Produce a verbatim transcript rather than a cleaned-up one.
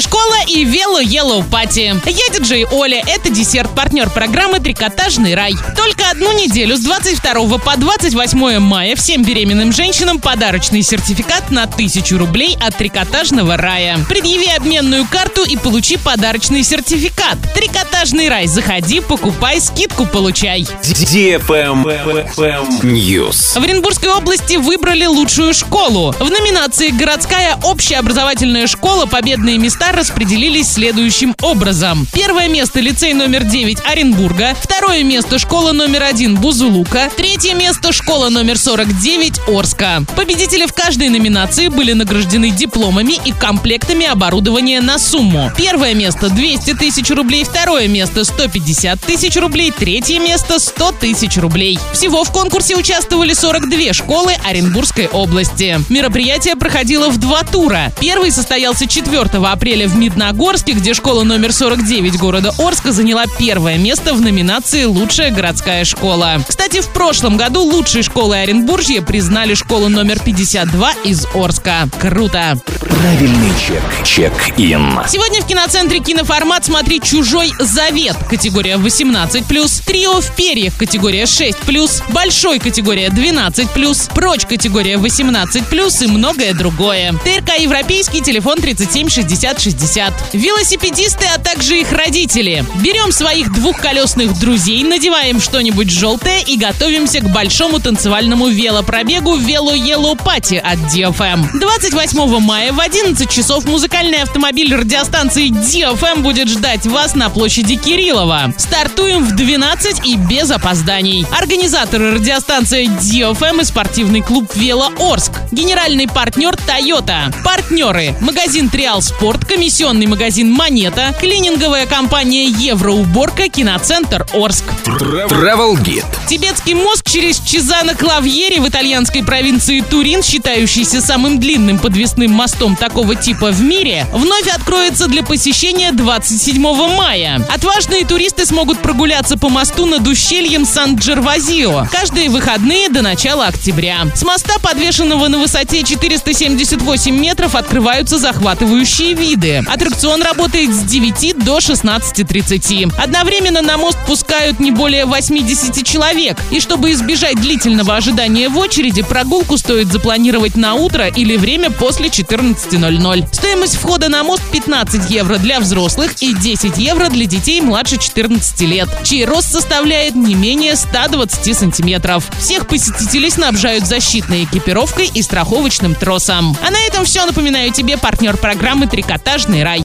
Трикотажная школа и Вело-Йеллоу-Пати. Я диджей Оля. Это десерт, партнер программы «Трикотажный рай». Только одну неделю с двадцать второго по двадцать восьмое мая всем беременным женщинам подарочный сертификат на тысячу рублей от «Трикотажного рая». Предъяви обменную карту и получи подарочный сертификат. «Трикотажный рай». Заходи, покупай, скидку получай. ДПМ-Ньюс. В Оренбургской области выбрали лучшую школу. В номинации «Городская общеобразовательная школа» победные места распределились следующим образом. Первое место — лицей номер девять Оренбурга. Второе место — школа номер один Бузулука. Третье место — школа номер сорок девять Орска. Победители в каждой номинации были награждены дипломами и комплектами оборудования на сумму. Первое место — двести тысяч рублей. Второе место — сто пятьдесят тысяч рублей. Третье место — сто тысяч рублей. Всего в конкурсе участвовали сорок две школы Оренбургской области. Мероприятие проходило в два тура. Первый состоялся четвертого апреля в Мидногорске, где школа номер сорок девять города Орска заняла первое место в номинации «Лучшая городская школа». Кстати, в прошлом году лучшей школой Оренбуржья признали школу номер пятьдесят два из Орска. Круто! Правильный чек. Чек-ин. Сегодня в киноцентре «Киноформат» смотри «Чужой Завет» категория восемнадцать плюс, «Трио в перьях» категория шесть плюс, «Большой» категория двенадцать плюс, «Прочь» категория восемнадцать плюс и многое другое. ТРК «Европейский», телефон тридцать семь шестьдесят шестьдесят. Велосипедисты, а также их родители. Берем своих двухколесных друзей, надеваем что-нибудь желтое и готовимся к большому танцевальному велопробегу «Вело-Йеллоу-Пати» от Ди Эф Эм. двадцать восьмого мая в одиннадцать часов музыкальный автомобиль радиостанции Ди Эф Эм будет ждать вас на площади Кириллова. Стартуем в двенадцать и без опозданий. Организаторы — радиостанция Ди Эф Эм и спортивный клуб «Вело Орск». Генеральный партнер — «Тойота». Партнеры — магазин «Триал Спорт», комиссионный магазин «Монета», клининговая компания «Евроуборка», киноцентр Орск. Travel Guide. Тибетский мост через Чезано-Клавьере в итальянской провинции Турин, считающийся самым длинным подвесным мостом такого типа в мире, вновь откроется для посещения двадцать седьмого мая. Отважные туристы смогут прогуляться по мосту над ущельем Сан-Джервазио каждые выходные до начала октября. С моста, подвешенного на высоте четыреста семьдесят восемь метров, открываются захватывающие виды. Аттракцион работает с девяти до шестнадцати тридцати. Одновременно на мост пускают не более восьмидесяти человек. И чтобы избежать длительного ожидания в очереди, прогулку стоит запланировать на утро или время после четырнадцати ноль-ноль. Стоимость входа на мост пятнадцать евро для взрослых и десять евро для детей младше четырнадцати лет, чей рост составляет не менее ста двадцати сантиметров. Всех посетителей снабжают защитной экипировкой и страховочным тросом. А на этом все. Напоминаю тебе партнер программы «Трикотажный рай».